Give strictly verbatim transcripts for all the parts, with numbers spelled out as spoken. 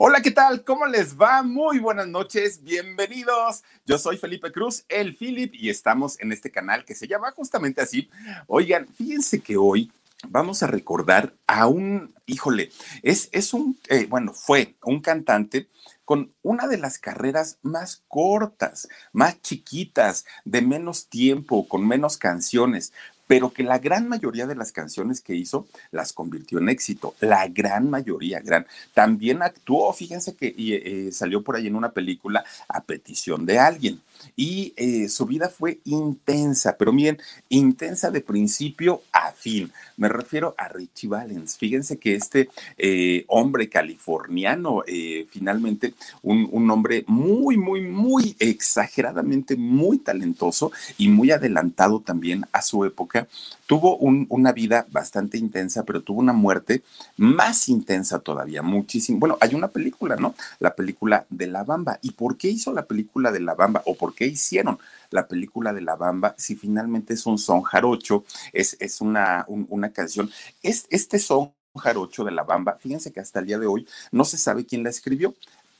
Hola, ¿qué tal? ¿Cómo les va? Muy buenas noches, bienvenidos. Yo soy Felipe Cruz, el Philip, y estamos en este canal que se llama justamente así. Oigan, fíjense que hoy vamos a recordar a un, híjole, es, es un, eh, bueno, fue un cantante con una de las carreras más cortas, más chiquitas, de menos tiempo, con menos canciones, pero que la gran mayoría de las canciones que hizo las convirtió en éxito. La gran mayoría, gran. También actuó, fíjense que eh, salió por ahí en una película a petición de alguien. Y eh, su vida fue intensa, pero miren, intensa de principio a fin. Me refiero a Ritchie Valens. Fíjense que este eh, hombre californiano, eh, finalmente un, un hombre muy, muy, muy exageradamente, muy talentoso y muy adelantado también a su época. Tuvo un, una vida bastante intensa, pero tuvo una muerte más intensa todavía, muchísimo. Bueno, hay una película, ¿no? La película de La Bamba. ¿Y por qué hizo la película de La Bamba? ¿O por qué hicieron la película de La Bamba si finalmente es un son jarocho? Es, es una, un, una canción. Es, este son jarocho de La Bamba, fíjense que hasta el día de hoy no se sabe quién la escribió.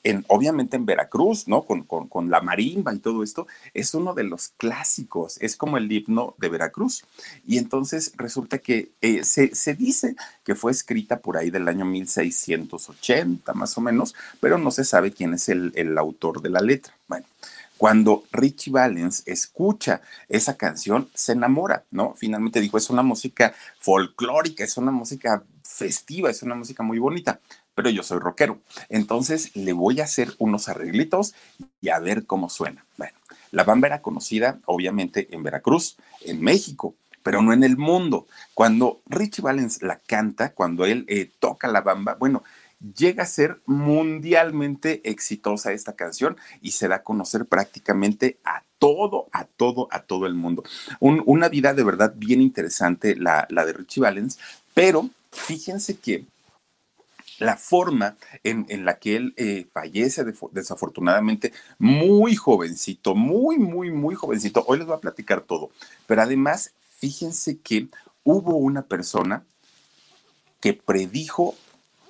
En, obviamente en Veracruz, ¿no? Con, con, con la marimba y todo esto, es uno de los clásicos, es como el himno de Veracruz. Y entonces resulta que eh, se, se dice que fue escrita por ahí del año mil seiscientos ochenta, más o menos, pero no se sabe quién es el, el autor de la letra. Bueno, cuando Ritchie Valens escucha esa canción, se enamora, ¿no? Finalmente dijo, es una música folclórica, es una música festiva, es una música muy bonita. Pero yo soy rockero, entonces le voy a hacer unos arreglitos y a ver cómo suena. Bueno, La Bamba era conocida, obviamente, en Veracruz, en México, pero no en el mundo. Cuando Ritchie Valens la canta, cuando él eh, toca La Bamba, bueno, llega a ser mundialmente exitosa esta canción y se da a conocer prácticamente a todo, a todo, a todo el mundo. Un, una vida de verdad bien interesante la, la de Ritchie Valens, pero fíjense que la forma en, en la que él eh, fallece de, desafortunadamente muy jovencito, muy, muy, muy jovencito. Hoy les voy a platicar todo. Pero además, fíjense que hubo una persona que predijo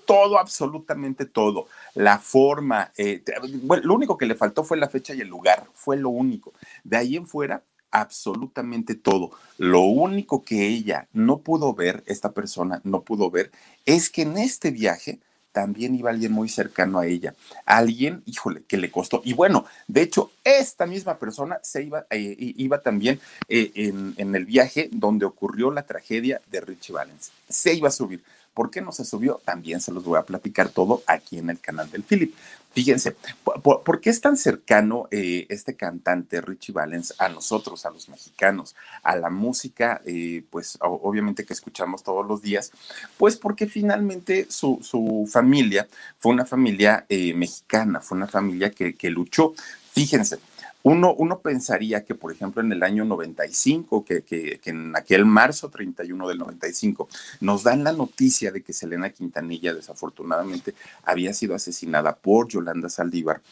todo, absolutamente todo. La forma, eh, bueno, lo único que le faltó fue la fecha y el lugar, fue lo único. De ahí en fuera, absolutamente todo. Lo único que ella no pudo ver, esta persona no pudo ver, es que en este viaje también iba alguien muy cercano a ella. Alguien, híjole, que le costó. Y bueno, de hecho, esta misma persona se iba, eh, iba también eh, en, en el viaje donde ocurrió la tragedia de Ritchie Valens. Se iba a subir. ¿Por qué no se subió? También se los voy a platicar todo aquí en el canal del Philip. Fíjense, ¿por, por qué es tan cercano eh, este cantante Ritchie Valens a nosotros, a los mexicanos, a la música, eh, pues obviamente que escuchamos todos los días? Pues porque finalmente su, su familia fue una familia eh, mexicana, fue una familia que, que luchó. Fíjense. Uno, uno pensaría que, por ejemplo, en el año noventa y cinco, que, que, que en aquel marzo treinta y uno del noventa y cinco, nos dan la noticia de que Selena Quintanilla, desafortunadamente, había sido asesinada por Yolanda Saldívar.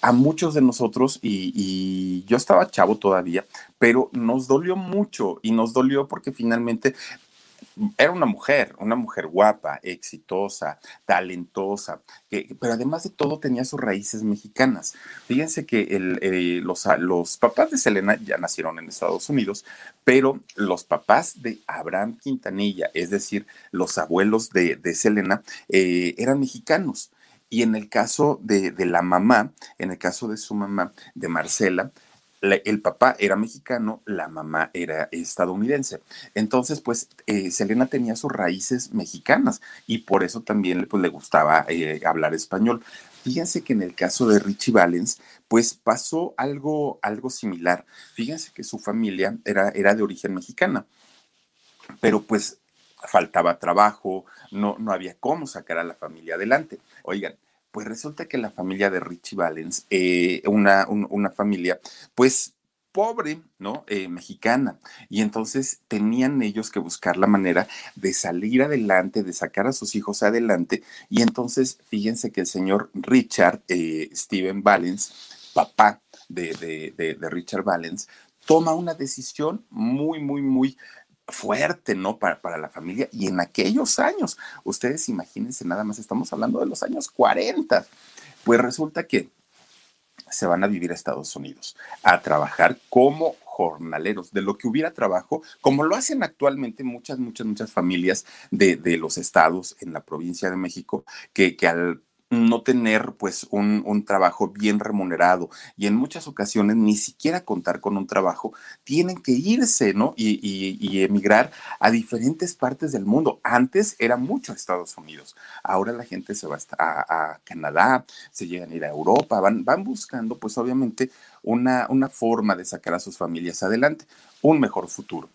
A muchos de nosotros, y, y yo estaba chavo todavía, pero nos dolió mucho, y nos dolió porque finalmente era una mujer, una mujer guapa, exitosa, talentosa, que, pero además de todo tenía sus raíces mexicanas. Fíjense que el, eh, los, los papás de Selena ya nacieron en Estados Unidos, pero los papás de Abraham Quintanilla, es decir, los abuelos de, de Selena, eh, eran mexicanos. Y en el caso de, de la mamá, en el caso de su mamá, de Marcela, el papá era mexicano, la mamá era estadounidense. Entonces, pues, eh, Selena tenía sus raíces mexicanas y por eso también pues, le gustaba eh, hablar español. Fíjense que en el caso de Ritchie Valens, pues pasó algo, algo similar. Fíjense que su familia era, era de origen mexicana, pero pues faltaba trabajo, no, no había cómo sacar a la familia adelante. Oigan, pues resulta que la familia de Ritchie Valens, eh, una, un, una familia, pues, pobre, ¿no? Eh, mexicana. Y entonces tenían ellos que buscar la manera de salir adelante, de sacar a sus hijos adelante. Y entonces, fíjense que el señor Richard, eh, Steven Valens, papá de, de, de, de Richard Valens, toma una decisión muy, muy, muy fuerte, ¿no? Para, para la familia. Y en aquellos años, ustedes imagínense nada más, estamos hablando de los años cuarenta. Pues resulta que se van a vivir a Estados Unidos, a trabajar como jornaleros, de lo que hubiera trabajo, como lo hacen actualmente muchas, muchas, muchas familias de, de los estados en la provincia de México, que, que al no tener pues un, un trabajo bien remunerado y en muchas ocasiones ni siquiera contar con un trabajo, tienen que irse, ¿no? Y, y, y emigrar a diferentes partes del mundo. Antes era mucho Estados Unidos, ahora la gente se va a, a Canadá, se llegan a ir a Europa, van, van buscando pues obviamente una, una forma de sacar a sus familias adelante, un mejor futuro.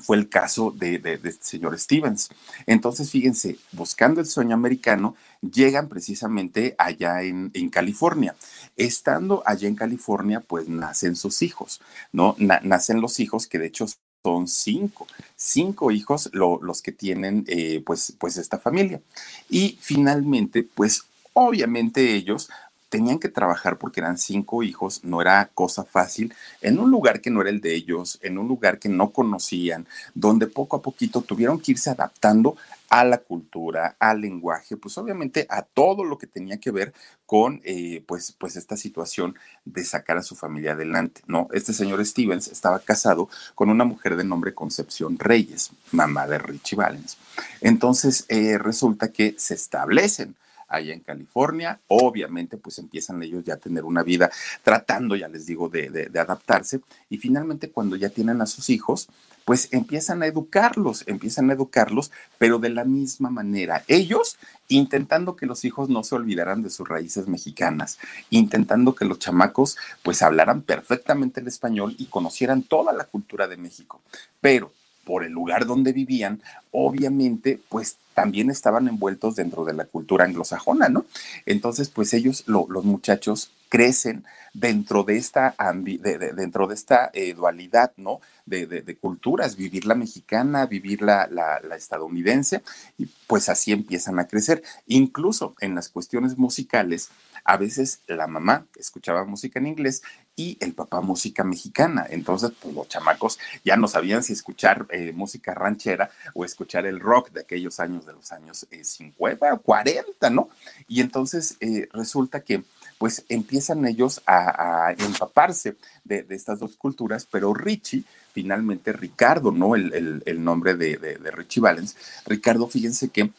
Fue el caso de, de, de este señor Stevens. Entonces, fíjense, buscando el sueño americano, llegan precisamente allá en, en California. Estando allá en California, pues nacen sus hijos, ¿no? Na, nacen los hijos, que de hecho son cinco, cinco hijos lo, los que tienen eh, pues, pues esta familia. Y finalmente, pues obviamente ellos tenían que trabajar porque eran cinco hijos, no era cosa fácil, en un lugar que no era el de ellos, en un lugar que no conocían, donde poco a poquito tuvieron que irse adaptando a la cultura, al lenguaje, pues obviamente a todo lo que tenía que ver con eh, pues, pues esta situación de sacar a su familia adelante, ¿no? Este señor Stevens estaba casado con una mujer de nombre Concepción Reyes, mamá de Ritchie Valens. Entonces eh, resulta que se establecen allá en California, obviamente pues empiezan ellos ya a tener una vida tratando, ya les digo, de, de, de adaptarse, y finalmente cuando ya tienen a sus hijos, pues empiezan a educarlos, empiezan a educarlos, pero de la misma manera, ellos intentando que los hijos no se olvidaran de sus raíces mexicanas, intentando que los chamacos pues hablaran perfectamente el español y conocieran toda la cultura de México, pero por el lugar donde vivían, obviamente, pues también estaban envueltos dentro de la cultura anglosajona, ¿no? Entonces, pues ellos, lo, los muchachos, crecen dentro de esta, ambi de, de, dentro de esta eh, dualidad, ¿no? De, de, de culturas, vivir la mexicana, vivir la, la, la estadounidense, y pues así empiezan a crecer. Incluso en las cuestiones musicales, a veces la mamá escuchaba música en inglés y el papá música mexicana. Entonces, pues los chamacos ya no sabían si escuchar eh, música ranchera o escuchar el rock de aquellos años, de los años eh, cincuenta, cuarenta, ¿no? Y entonces eh, resulta que pues empiezan ellos a, a empaparse de, de estas dos culturas, pero Ritchie, finalmente Ricardo, ¿no? El, el, el nombre de, de, de Ritchie Valens. Ricardo, fíjense que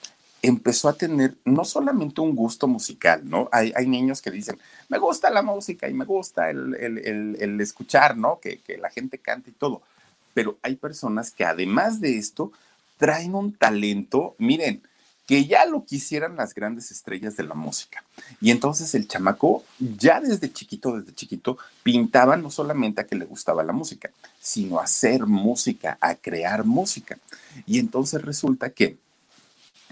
empezó a tener no solamente un gusto musical, ¿no? Hay, hay niños que dicen, me gusta la música y me gusta el, el, el, el escuchar, ¿no? Que, que la gente canta y todo. Pero hay personas que además de esto traen un talento, miren, que ya lo quisieran las grandes estrellas de la música. Y entonces el chamaco ya desde chiquito, desde chiquito, pintaba no solamente a que le gustaba la música, sino a hacer música, a crear música. Y entonces resulta que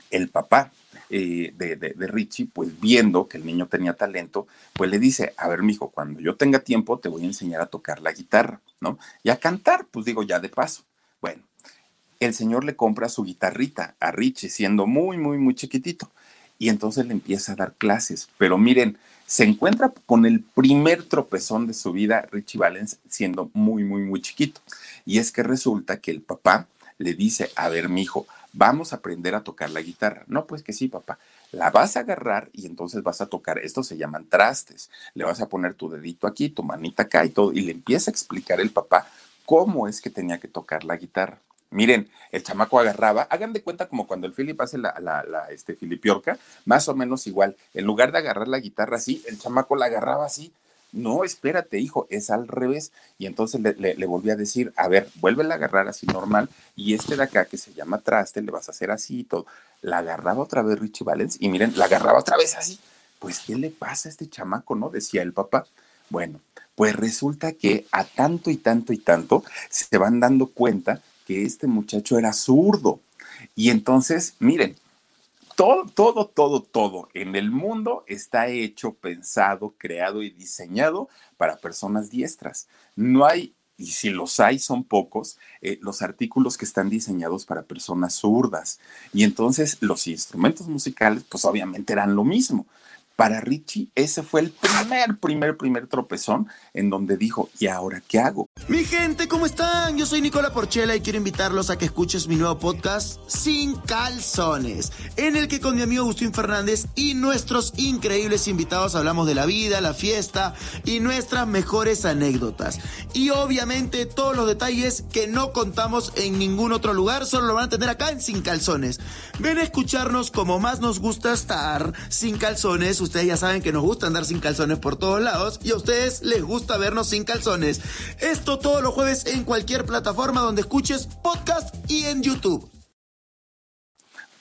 el papá eh, de, de, de Ritchie, pues viendo que el niño tenía talento, pues le dice, a ver, mijo, cuando yo tenga tiempo te voy a enseñar a tocar la guitarra, ¿no? Y a cantar, pues digo, ya de paso. Bueno, el señor le compra su guitarrita a Ritchie, siendo muy, muy, muy chiquitito. Y entonces le empieza a dar clases. Pero miren, se encuentra con el primer tropezón de su vida, Ritchie Valens, siendo muy, muy, muy chiquito. Y es que resulta que el papá le dice, a ver, mijo, vamos a aprender a tocar la guitarra. No, pues que sí, papá. La vas a agarrar y entonces vas a tocar. Estos se llaman trastes. Le vas a poner tu dedito aquí, tu manita acá y todo. Y le empieza a explicar el papá cómo es que tenía que tocar la guitarra. Miren, el chamaco agarraba, hagan de cuenta como cuando el Philip hace la, la, la este, filipiorca, más o menos igual. En lugar de agarrar la guitarra así, el chamaco la agarraba así. No, espérate, hijo, es al revés. Y entonces le, le, le volví a decir, a ver, vuélvela a agarrar así normal, y este de acá que se llama traste, le vas a hacer así y todo. La agarraba otra vez Ritchie Valens, y miren, la agarraba otra vez así. Pues, ¿qué le pasa a este chamaco, no? Decía el papá. Bueno, pues resulta que a tanto y tanto y tanto se van dando cuenta que este muchacho era zurdo. Y entonces, miren, Todo, todo, todo, todo en el mundo está hecho, pensado, creado y diseñado para personas diestras. No hay, y si los hay son pocos, eh, los artículos que están diseñados para personas zurdas. Y entonces los instrumentos musicales, pues obviamente eran lo mismo. Para Ritchie, ese fue el primer, primer, primer tropezón en donde dijo, ¿y ahora qué hago? Mi gente, ¿cómo están? Yo soy Nicolás Porchela y quiero invitarlos a que escuches mi nuevo podcast Sin Calzones, en el que con mi amigo Agustín Fernández y nuestros increíbles invitados hablamos de la vida, la fiesta y nuestras mejores anécdotas. Y obviamente todos los detalles que no contamos en ningún otro lugar, solo lo van a tener acá en Sin Calzones. Ven a escucharnos como más nos gusta estar, sin calzones. Ustedes ya saben que nos gusta andar sin calzones por todos lados y a ustedes les gusta vernos sin calzones. Esto todos los jueves en cualquier plataforma donde escuches podcast y en YouTube.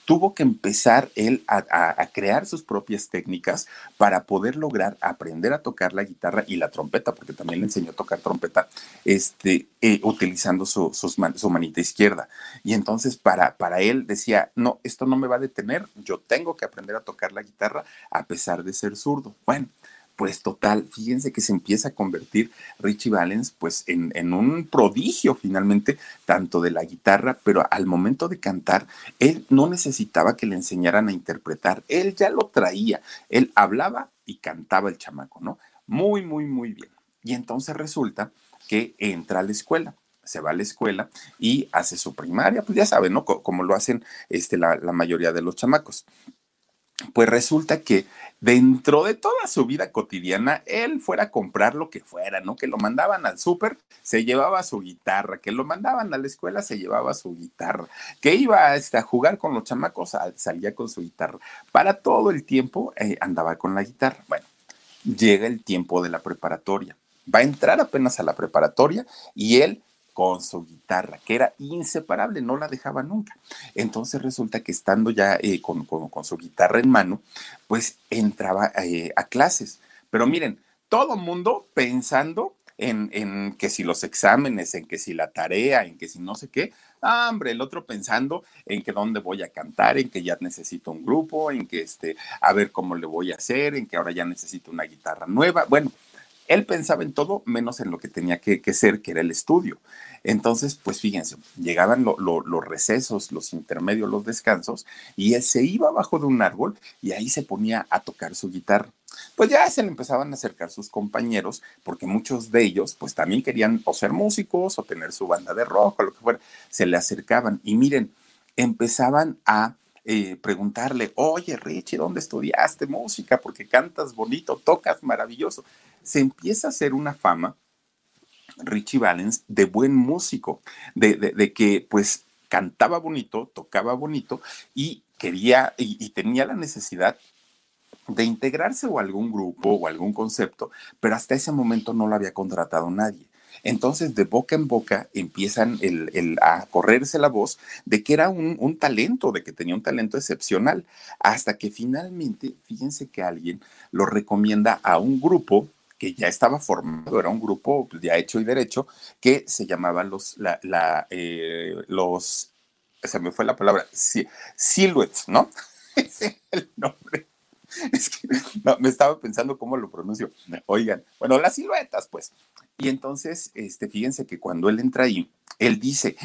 Tuvo que empezar él a, a, a crear sus propias técnicas para poder lograr aprender a tocar la guitarra y la trompeta, porque también le enseñó a tocar trompeta, este, eh, utilizando su, sus man, su manita izquierda. Y entonces para, para él decía, no, esto no me va a detener, yo tengo que aprender a tocar la guitarra a pesar de ser zurdo. Bueno, pues total, fíjense que se empieza a convertir Ritchie Valens pues en, en un prodigio finalmente, tanto de la guitarra, pero al momento de cantar, él no necesitaba que le enseñaran a interpretar, él ya lo traía, él hablaba y cantaba el chamaco, ¿no? Muy, muy, muy bien. Y entonces resulta que entra a la escuela. Se va a la escuela y hace su primaria, pues ya saben, ¿no? C- como lo hacen este, la, la mayoría de los chamacos. Pues resulta que dentro de toda su vida cotidiana, él fuera a comprar lo que fuera, ¿no? Que lo mandaban al súper, se llevaba su guitarra, que lo mandaban a la escuela, se llevaba su guitarra, que iba hasta a jugar con los chamacos, salía con su guitarra. Para todo el tiempo eh, andaba con la guitarra. Bueno, llega el tiempo de la preparatoria. Va a entrar apenas a la preparatoria y él con su guitarra, que era inseparable, no la dejaba nunca. Entonces resulta que estando ya eh, con, con, con su guitarra en mano, pues entraba eh, a clases. Pero miren, todo mundo pensando en, en que si los exámenes, en que si la tarea, en que si no sé qué. Ah, hombre, el otro pensando en que dónde voy a cantar, en que ya necesito un grupo, en que este, a ver cómo le voy a hacer, en que ahora ya necesito una guitarra nueva. Bueno, él pensaba en todo menos en lo que tenía que, que ser, que era el estudio. Entonces, pues fíjense, llegaban lo, lo, los recesos, los intermedios, los descansos, y él se iba abajo de un árbol y ahí se ponía a tocar su guitarra. Pues ya se le empezaban a acercar sus compañeros, porque muchos de ellos pues también querían o ser músicos o tener su banda de rock o lo que fuera. Se le acercaban y miren, empezaban a Eh, preguntarle, oye Richie, ¿dónde estudiaste música? Porque cantas bonito, tocas maravilloso. Se empieza a hacer una fama, Ritchie Valens, de buen músico, de, de, de que pues cantaba bonito, tocaba bonito y quería y, y tenía la necesidad de integrarse o algún grupo o algún concepto, pero hasta ese momento no lo había contratado nadie. Entonces, de boca en boca empiezan el, el, a correrse la voz de que era un, un talento, de que tenía un talento excepcional, hasta que finalmente, fíjense que alguien lo recomienda a un grupo que ya estaba formado, era un grupo ya hecho y derecho, que se llamaba los, la, la, eh, los se me fue la palabra, si, Silhouettes, ¿no? Ese es el nombre. Es que no, me estaba pensando cómo lo pronuncio. Oigan, bueno, las siluetas, pues. Y entonces, este, fíjense que cuando él entra ahí, él dice,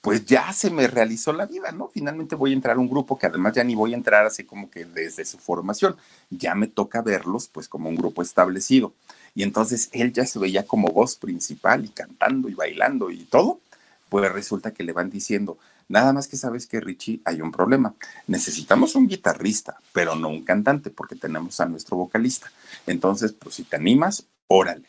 pues ya se me realizó la vida, ¿no? Finalmente voy a entrar a un grupo que además ya ni voy a entrar así como que desde su formación. Ya me toca verlos, pues, como un grupo establecido. Y entonces él ya se veía como voz principal y cantando y bailando y todo. Pues resulta que le van diciendo, nada más que sabes que Ritchie, hay un problema. Necesitamos un guitarrista, pero no un cantante, porque tenemos a nuestro vocalista. Entonces, pues si te animas, órale.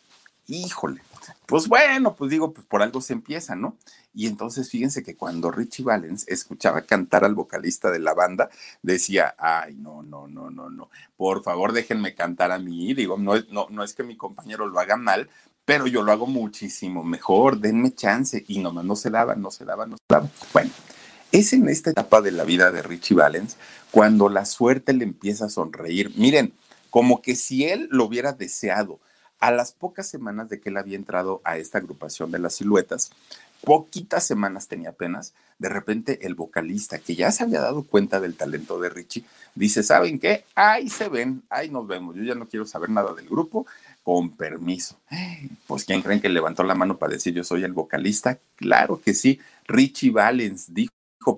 Híjole. Pues bueno, pues digo, pues por algo se empieza, ¿no? Y entonces fíjense que cuando Ritchie Valens escuchaba cantar al vocalista de la banda, decía, ay, no, no, no, no, no, por favor déjenme cantar a mí. Digo, no, no, no es que mi compañero lo haga mal, pero yo lo hago muchísimo mejor, denme chance. Y nomás no se daba, no se daba, no se daba. Bueno, es en esta etapa de la vida de Ritchie Valens cuando la suerte le empieza a sonreír. Miren, como que si él lo hubiera deseado. A las pocas semanas de que él había entrado a esta agrupación de las siluetas, poquitas semanas tenía apenas, de repente el vocalista, que ya se había dado cuenta del talento de Ritchie, dice, ¿saben qué? Ahí se ven, ahí nos vemos, yo ya no quiero saber nada del grupo, con permiso. Pues, ¿quién creen que levantó la mano para decir yo soy el vocalista? Claro que sí, Ritchie Valens dijo,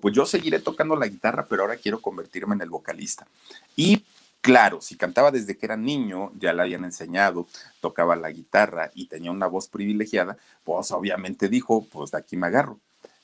pues yo seguiré tocando la guitarra, pero ahora quiero convertirme en el vocalista. Y claro, si cantaba desde que era niño, ya le habían enseñado, tocaba la guitarra y tenía una voz privilegiada, pues obviamente dijo, pues de aquí me agarro.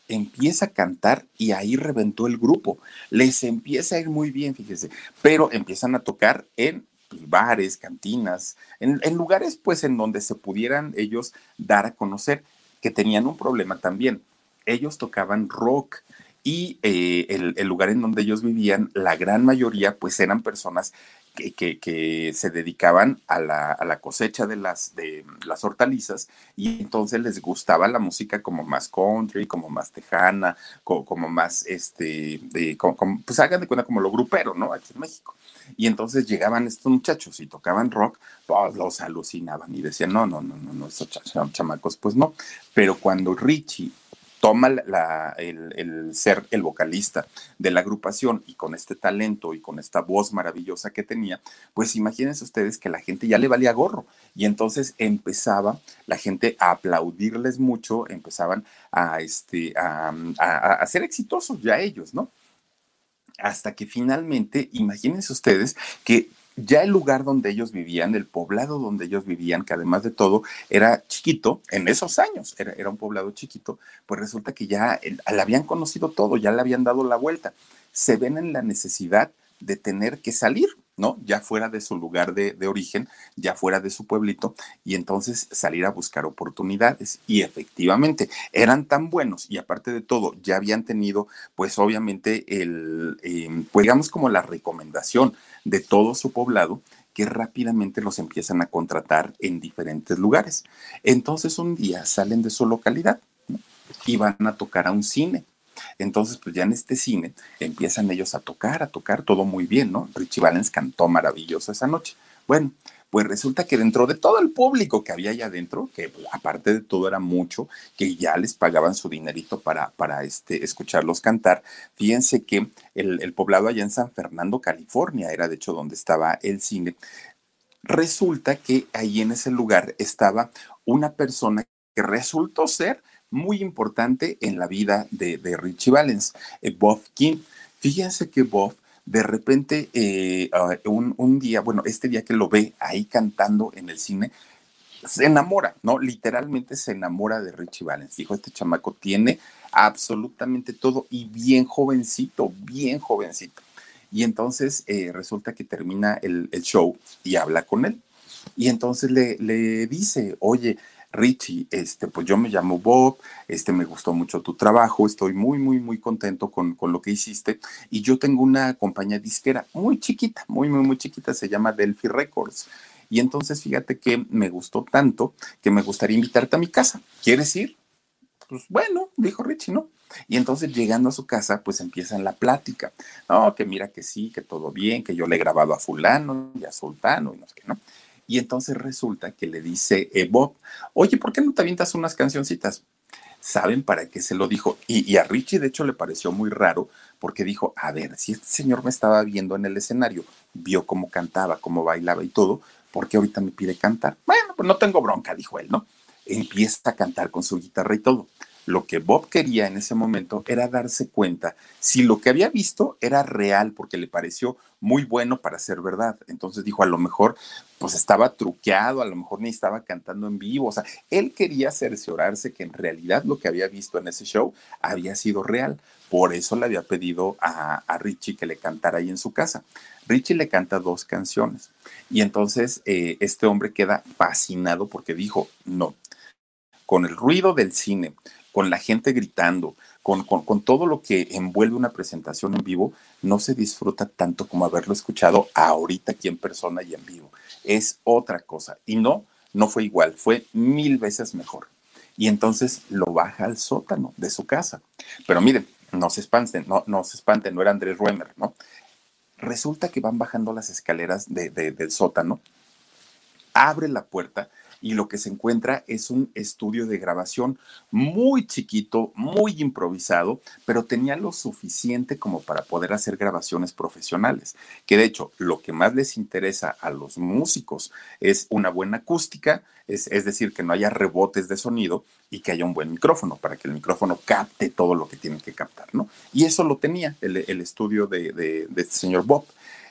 Empieza a cantar y ahí reventó el grupo. Les empieza a ir muy bien, fíjese, pero empiezan a tocar en pues, bares, cantinas, en, en lugares pues en donde se pudieran ellos dar a conocer, que tenían un problema también. Ellos tocaban rock y eh, el, el lugar en donde ellos vivían, la gran mayoría pues eran personas que, que, que se dedicaban a la, a la cosecha de las, de las hortalizas, y entonces les gustaba la música como más country, como más tejana, como, como más, este, de, como, como, pues hagan de cuenta como lo grupero, ¿no? Aquí en México. Y entonces llegaban estos muchachos y tocaban rock, pues los alucinaban y decían, no, no, no, no, no estos ch- chamacos, pues no. Pero cuando Ritchie toma la, el, el ser el vocalista de la agrupación y con este talento y con esta voz maravillosa que tenía, pues imagínense ustedes que la gente ya le valía gorro, y entonces empezaba la gente a aplaudirles mucho, empezaban a, este, a, a, a ser exitosos ya ellos, ¿no? Hasta que finalmente, imagínense ustedes que ya el lugar donde ellos vivían, el poblado donde ellos vivían, que además de todo era chiquito, en esos años era, era un poblado chiquito, pues resulta que ya le habían conocido todo, ya le habían dado la vuelta. Se ven en la necesidad de tener que salir, ¿no? Ya fuera de su lugar de, de origen, ya fuera de su pueblito, y entonces salir a buscar oportunidades. Y efectivamente, eran tan buenos, y aparte de todo, ya habían tenido, pues obviamente, el, eh, pues digamos como la recomendación de todo su poblado, que rápidamente los empiezan a contratar en diferentes lugares. Entonces un día salen de su localidad, ¿no? Y van a tocar a un cine. Entonces, pues ya en este cine empiezan ellos a tocar, a tocar, todo muy bien, ¿no? Ritchie Valens cantó maravilloso esa noche. Bueno, pues resulta que dentro de todo el público que había allá adentro, que aparte de todo era mucho, que ya les pagaban su dinerito para, para este, escucharlos cantar, fíjense que el, el poblado allá en San Fernando, California, era de hecho donde estaba el cine. Resulta que ahí en ese lugar estaba una persona que resultó ser muy importante en la vida de, de Ritchie Valens, eh, Bob King. Fíjense que Bob, de repente, eh, uh, un, un día, bueno, este día que lo ve ahí cantando en el cine, se enamora, ¿no? Literalmente se enamora de Ritchie Valens. Dijo, este chamaco tiene absolutamente todo y bien jovencito, bien jovencito. Y entonces eh, resulta que termina el, el show y habla con él. Y entonces le, le dice, oye, Ritchie, este, pues yo me llamo Bob, este, me gustó mucho tu trabajo, estoy muy, muy, muy contento con, con lo que hiciste, y yo tengo una compañía disquera muy chiquita, muy, muy, muy chiquita, se llama Delphi Records, y entonces fíjate que me gustó tanto que me gustaría invitarte a mi casa, ¿quieres ir? Pues bueno, dijo Ritchie, ¿no? Y entonces llegando a su casa, pues empiezan la plática, no, que mira que sí, que todo bien, que yo le he grabado a fulano y a sultano y no sé qué, ¿no? Y entonces resulta que le dice eh, Bob, oye, ¿por qué no te avientas unas cancioncitas? ¿Saben para qué se lo dijo? Y, y a Ritchie, de hecho, le pareció muy raro porque dijo, a ver, si este señor me estaba viendo en el escenario, vio cómo cantaba, cómo bailaba y todo, ¿por qué ahorita me pide cantar? Bueno, pues no tengo bronca, dijo él, ¿no? Empieza a cantar con su guitarra y todo. Lo que Bob quería en ese momento era darse cuenta si lo que había visto era real, porque le pareció muy bueno para ser verdad. Entonces dijo, a lo mejor pues estaba truqueado, a lo mejor ni estaba cantando en vivo. O sea, él quería cerciorarse que en realidad lo que había visto en ese show había sido real. Por eso le había pedido a, a Ritchie que le cantara ahí en su casa. Ritchie le canta dos canciones. Y entonces eh, este hombre queda fascinado porque dijo, no, con el ruido del cine, con la gente gritando, con, con, con todo lo que envuelve una presentación en vivo, no se disfruta tanto como haberlo escuchado ahorita aquí en persona y en vivo. Es otra cosa. Y no, no fue igual, fue mil veces mejor. Y entonces lo baja al sótano de su casa. Pero miren, no se espanten, no, no se espanten, no era Andrés Ruemer, ¿no? Resulta que van bajando las escaleras de, de, del sótano, abre la puerta, y lo que se encuentra es un estudio de grabación muy chiquito, muy improvisado, pero tenía lo suficiente como para poder hacer grabaciones profesionales. Que de hecho, lo que más les interesa a los músicos es una buena acústica, es, es decir, que no haya rebotes de sonido y que haya un buen micrófono, para que el micrófono capte todo lo que tienen que captar, ¿no? Y eso lo tenía el, el estudio de, de, de este señor Bob.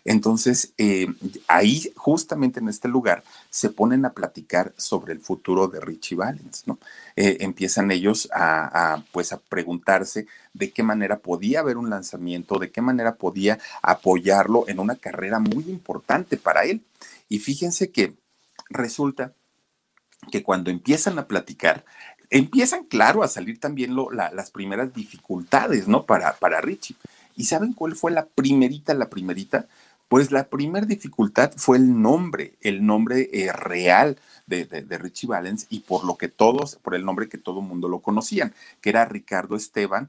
Entonces, eh, ahí, justamente en este lugar, se ponen a platicar sobre el futuro de Ritchie Valens, ¿no? Eh, empiezan ellos a, a, pues, a preguntarse de qué manera podía haber un lanzamiento, de qué manera podía apoyarlo en una carrera muy importante para él. Y fíjense que resulta que cuando empiezan a platicar, empiezan, claro, a salir también lo, la, las primeras dificultades, ¿no? Para, para Ritchie. ¿Y saben cuál fue la primerita, la primerita? Pues la primera dificultad fue el nombre, el nombre eh, real de, de, de Ritchie Valens, y por lo que todos, por el nombre que todo mundo lo conocían, que era Ricardo Esteban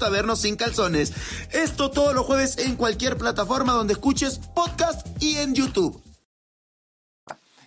a vernos sin calzones. Esto todos los jueves en cualquier plataforma donde escuches podcast y en YouTube.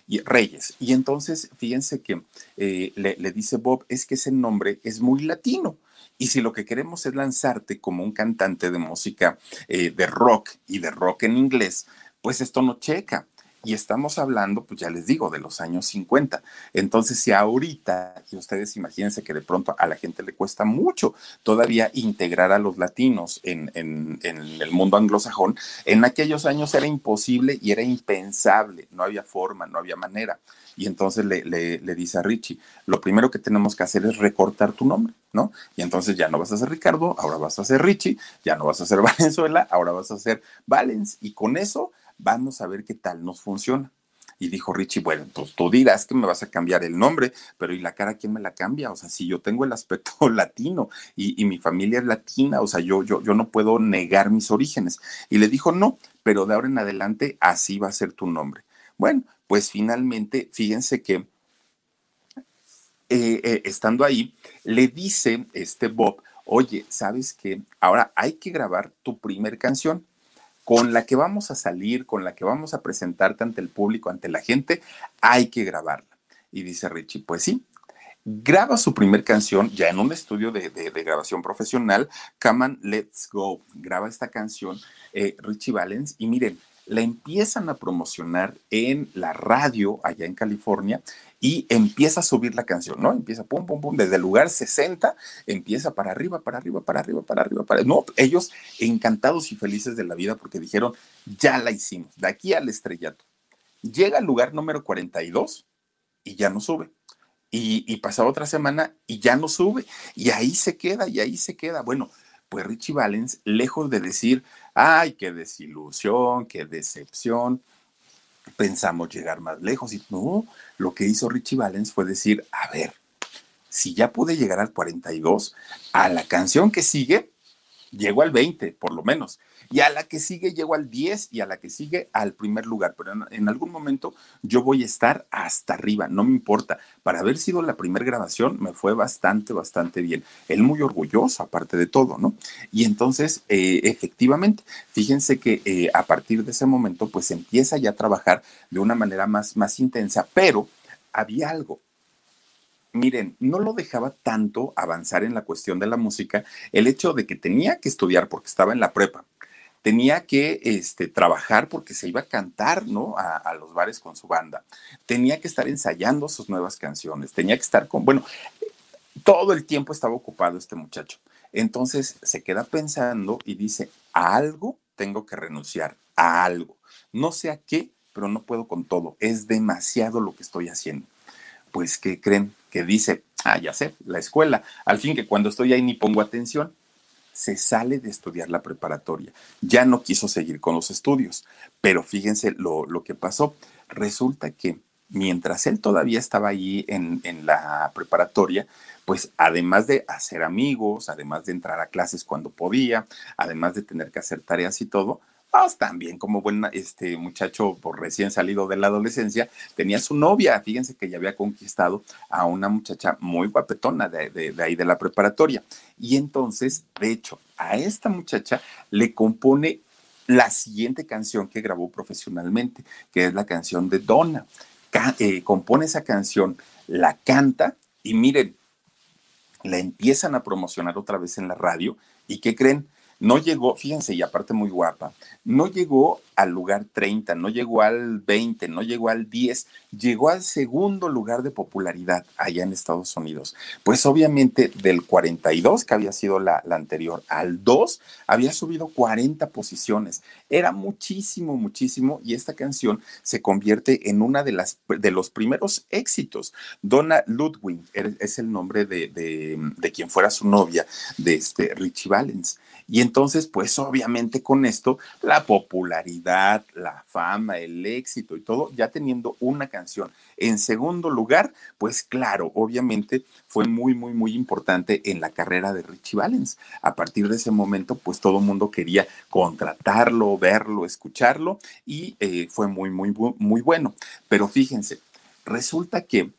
Y Reyes. Y entonces, fíjense que eh, le, le dice Bob, es que ese nombre es muy latino. Y si lo que queremos es lanzarte como un cantante de música eh, de rock y de rock en inglés, pues esto no checa. Y estamos hablando, pues ya les digo, de los años cincuenta. Entonces, si ahorita, y ustedes imagínense que de pronto a la gente le cuesta mucho todavía integrar a los latinos en, en, en el mundo anglosajón, en aquellos años era imposible y era impensable, no había forma, no había manera. Y entonces le, le, le dice a Ritchie, lo primero que tenemos que hacer es recortar tu nombre, ¿no? Y entonces ya no vas a ser Ricardo, ahora vas a ser Ritchie, ya no vas a ser Valenzuela, ahora vas a ser Valens, y con eso vamos a ver qué tal nos funciona. Y dijo Ritchie, bueno, pues tú dirás que me vas a cambiar el nombre, pero ¿y la cara quién me la cambia? O sea, si yo tengo el aspecto latino y, y mi familia es latina, o sea, yo, yo, yo no puedo negar mis orígenes. Y le dijo, no, pero de ahora en adelante así va a ser tu nombre. Bueno, pues finalmente, fíjense que eh, eh, estando ahí, le dice este Bob, oye, ¿sabes qué? Ahora hay que grabar tu primer canción, con la que vamos a salir, con la que vamos a presentarte ante el público, ante la gente, hay que grabarla. Y dice Ritchie, pues sí, graba su primer canción ya en un estudio de, de, de grabación profesional, Come and Let's Go, graba esta canción eh, Ritchie Valens, y miren, la empiezan a promocionar en la radio allá en California, y empieza a subir la canción, ¿no? Empieza pum, pum, pum, desde el lugar sesenta, empieza para arriba, para arriba, para arriba, para arriba, para arriba. No, ellos encantados y felices de la vida porque dijeron, ya la hicimos, de aquí al estrellato. Llega al lugar número cuarenta y dos y ya no sube. Y, y pasa otra semana y ya no sube. Y ahí se queda, y ahí se queda. Bueno, pues Ritchie Valens, lejos de decir, ay, qué desilusión, qué decepción, pensamos llegar más lejos, y no, lo que hizo Ritchie Valens fue decir, a ver, si ya pude llegar al cuarenta y dos, a la canción que sigue, llego al veinte, por lo menos, y a la que sigue llego al diez, y a la que sigue al primer lugar, pero en, en algún momento yo voy a estar hasta arriba, no me importa, para haber sido la primera grabación me fue bastante, bastante bien, él muy orgulloso, aparte de todo, ¿no? Y entonces, eh, efectivamente, fíjense que eh, a partir de ese momento, pues empieza ya a trabajar de una manera más, más intensa, pero había algo. Miren, no lo dejaba tanto avanzar en la cuestión de la música el hecho de que tenía que estudiar porque estaba en la prepa, tenía que este, trabajar porque se iba a cantar, ¿no? a, a los bares con su banda, tenía que estar ensayando sus nuevas canciones, tenía que estar con... Bueno, todo el tiempo estaba ocupado este muchacho. Entonces se queda pensando y dice, a algo tengo que renunciar, a algo. No sé a qué, pero no puedo con todo. Es demasiado lo que estoy haciendo. Pues, ¿qué creen? Que dice, ah, ya sé, la escuela, al fin que cuando estoy ahí ni pongo atención, se sale de estudiar la preparatoria, ya no quiso seguir con los estudios, pero fíjense lo, lo que pasó, resulta que mientras él todavía estaba ahí en, en la preparatoria, pues además de hacer amigos, además de entrar a clases cuando podía, además de tener que hacer tareas y todo, pues también como buen este muchacho por recién salido de la adolescencia, tenía su novia, fíjense que ya había conquistado a una muchacha muy guapetona de, de, de ahí de la preparatoria. Y entonces, de hecho, a esta muchacha le compone la siguiente canción que grabó profesionalmente, que es la canción de Donna. Ca- eh, compone esa canción, la canta y miren, la empiezan a promocionar otra vez en la radio. ¿Y qué creen? No llegó, fíjense, y aparte muy guapa, no llegó al lugar treinta, no llegó al veinte, no llegó al diez, llegó al segundo lugar de popularidad allá en Estados Unidos. Pues obviamente del cuarenta y dos, que había sido la, la anterior, al dos, había subido cuarenta posiciones. Era muchísimo, muchísimo, y esta canción se convierte en una de las de los primeros éxitos. Donna Ludwig es el nombre de, de, de quien fuera su novia, de este Ritchie Valens. Y entonces, pues obviamente con esto, la popularidad, la fama, el éxito y todo, ya teniendo una canción en segundo lugar, pues claro, obviamente fue muy, muy, muy importante en la carrera de Ritchie Valens. A partir de ese momento, pues todo el mundo quería contratarlo, verlo, escucharlo y eh, fue muy, muy, muy bueno. Pero fíjense, resulta que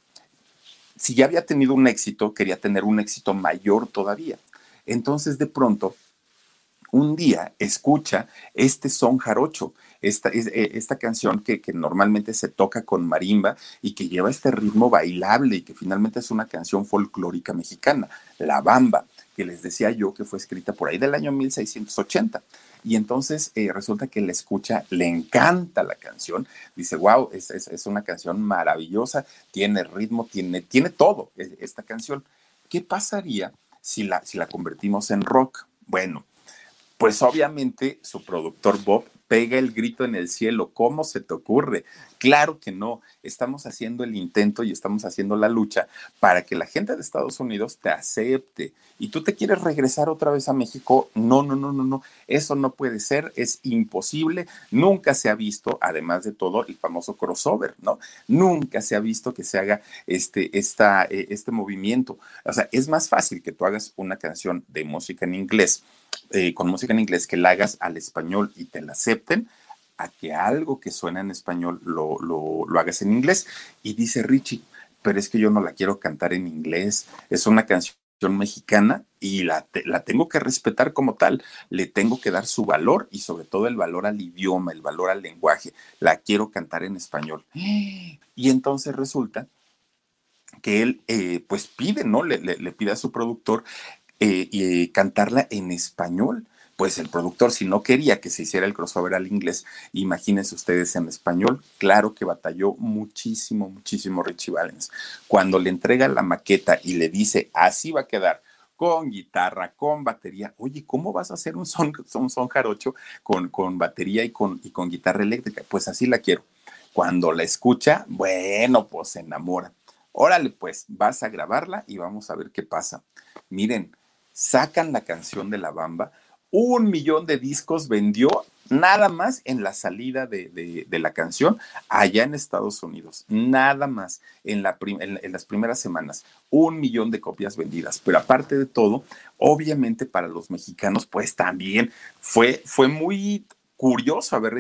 si ya había tenido un éxito, quería tener un éxito mayor todavía. Entonces, de pronto, un día escucha este son jarocho, esta, esta canción que, que normalmente se toca con marimba y que lleva este ritmo bailable y que finalmente es una canción folclórica mexicana, La Bamba, que les decía yo que fue escrita por ahí del año mil seiscientos ochenta. Y entonces eh, resulta que la escucha, le encanta la canción, dice, wow, es, es, es una canción maravillosa, tiene ritmo, tiene, tiene todo esta canción. ¿Qué pasaría si la, si la convertimos en rock? Bueno, pues obviamente su productor Bob pega el grito en el cielo. ¿Cómo se te ocurre? Claro que no. Estamos haciendo el intento y estamos haciendo la lucha para que la gente de Estados Unidos te acepte. ¿Y tú te quieres regresar otra vez a México? No, no, no, no, no. Eso no puede ser. Es imposible. Nunca se ha visto, además de todo, el famoso crossover, ¿no? Nunca se ha visto que se haga este, esta, este movimiento. O sea, es más fácil que tú hagas una canción de música en inglés. Eh, con música en inglés, que la hagas al español y te la acepten, a que algo que suena en español lo, lo, lo hagas en inglés. Y dice Ritchie, pero es que yo no la quiero cantar en inglés, es una canción mexicana y la, te, la tengo que respetar como tal, le tengo que dar su valor y sobre todo el valor al idioma, el valor al lenguaje, la quiero cantar en español. Y entonces resulta que él eh, pues pide, ¿no? Le, le, le pide a su productor Eh, eh, cantarla en español. Pues el productor, si no quería que se hiciera el crossover al inglés, imagínense ustedes en español. Claro que batalló muchísimo, muchísimo Ritchie Valens. Cuando le entrega la maqueta y le dice, así va a quedar, con guitarra, con batería. Oye, ¿cómo vas a hacer un son, un son jarocho con, con batería y con, y con guitarra eléctrica? Pues así la quiero. Cuando la escucha, bueno, pues se enamora. Órale, pues, vas a grabarla y vamos a ver qué pasa. Miren, sacan la canción de La Bamba, un millón de discos vendió nada más en la salida de, de, de la canción allá en Estados Unidos, nada más en, la prim- en, en las primeras semanas, un millón de copias vendidas, pero aparte de todo, obviamente para los mexicanos pues también fue, fue muy curioso haber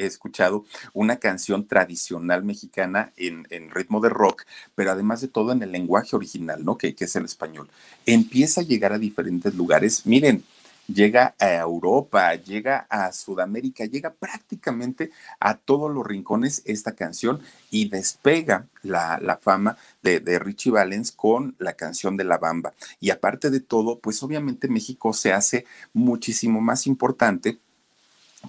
escuchado una canción tradicional mexicana en, en ritmo de rock, pero además de todo en el lenguaje original, ¿no? Que, que es el español. Empieza a llegar a diferentes lugares. Miren, llega a Europa, llega a Sudamérica, llega prácticamente a todos los rincones esta canción y despega la, la fama de, de Ritchie Valens con la canción de La Bamba. Y aparte de todo, pues obviamente México se hace muchísimo más importante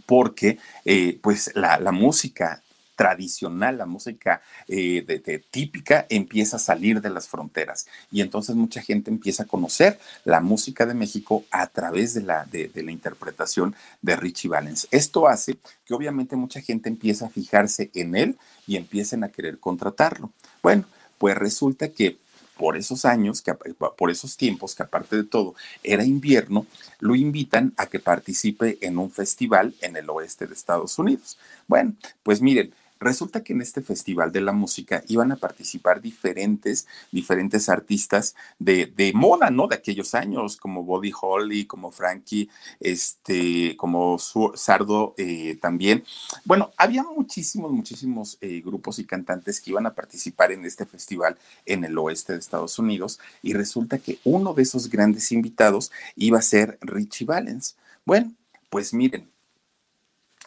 porque eh, pues la, la música tradicional, la música eh, de, de típica empieza a salir de las fronteras y entonces mucha gente empieza a conocer la música de México a través de la, de, de la interpretación de Ritchie Valens. Esto hace que obviamente mucha gente empieza a fijarse en él y empiecen a querer contratarlo. Bueno, pues resulta que por esos años, que, por esos tiempos que aparte de todo era invierno, lo invitan a que participe en un festival en el oeste de Estados Unidos. Bueno, pues miren, resulta que en este festival de la música iban a participar diferentes, diferentes artistas de, de moda, ¿no? De aquellos años, como Buddy Holly, como Frankie, este, como Sardo eh, también. Bueno, había muchísimos, muchísimos eh, grupos y cantantes que iban a participar en este festival en el oeste de Estados Unidos y resulta que uno de esos grandes invitados iba a ser Ritchie Valens. Bueno, pues miren,